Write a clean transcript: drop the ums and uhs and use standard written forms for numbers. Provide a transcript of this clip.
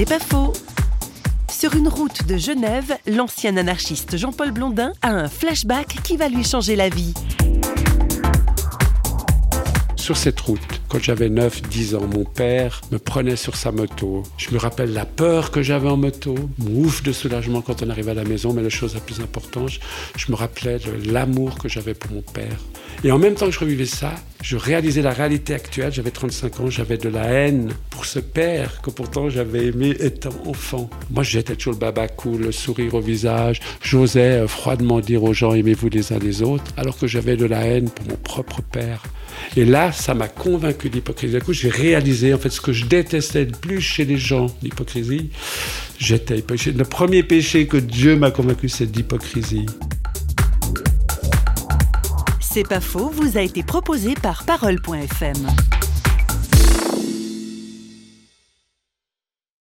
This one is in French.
C'est pas faux. Sur une route de Genève, l'ancien anarchiste Jean-Paul Blondin a un flashback qui va lui changer la vie. Sur cette route, quand j'avais 9-10 ans, mon père me prenait sur sa moto. Je me rappelle la peur que j'avais en moto, mon ouf de soulagement quand on arrivait à la maison, mais la chose la plus importante, je me rappelais de l'amour que j'avais pour mon père. Et en même temps que je revivais ça, je réalisais la réalité actuelle. J'avais 35 ans, j'avais de la haine pour ce père que pourtant j'avais aimé étant enfant. Moi, j'étais toujours le baba cool, le sourire au visage. J'osais froidement dire aux gens « aimez-vous les uns les autres », alors que j'avais de la haine pour mon propre père. Et là, ça m'a convaincu d'hypocrisie. Du coup, j'ai réalisé en fait ce que je détestais le plus chez les gens, l'hypocrisie. J'étais hypocrite. Le premier péché que Dieu m'a convaincu, c'est d'hypocrisie. C'est pas faux, vous a été proposé par Parole.fm.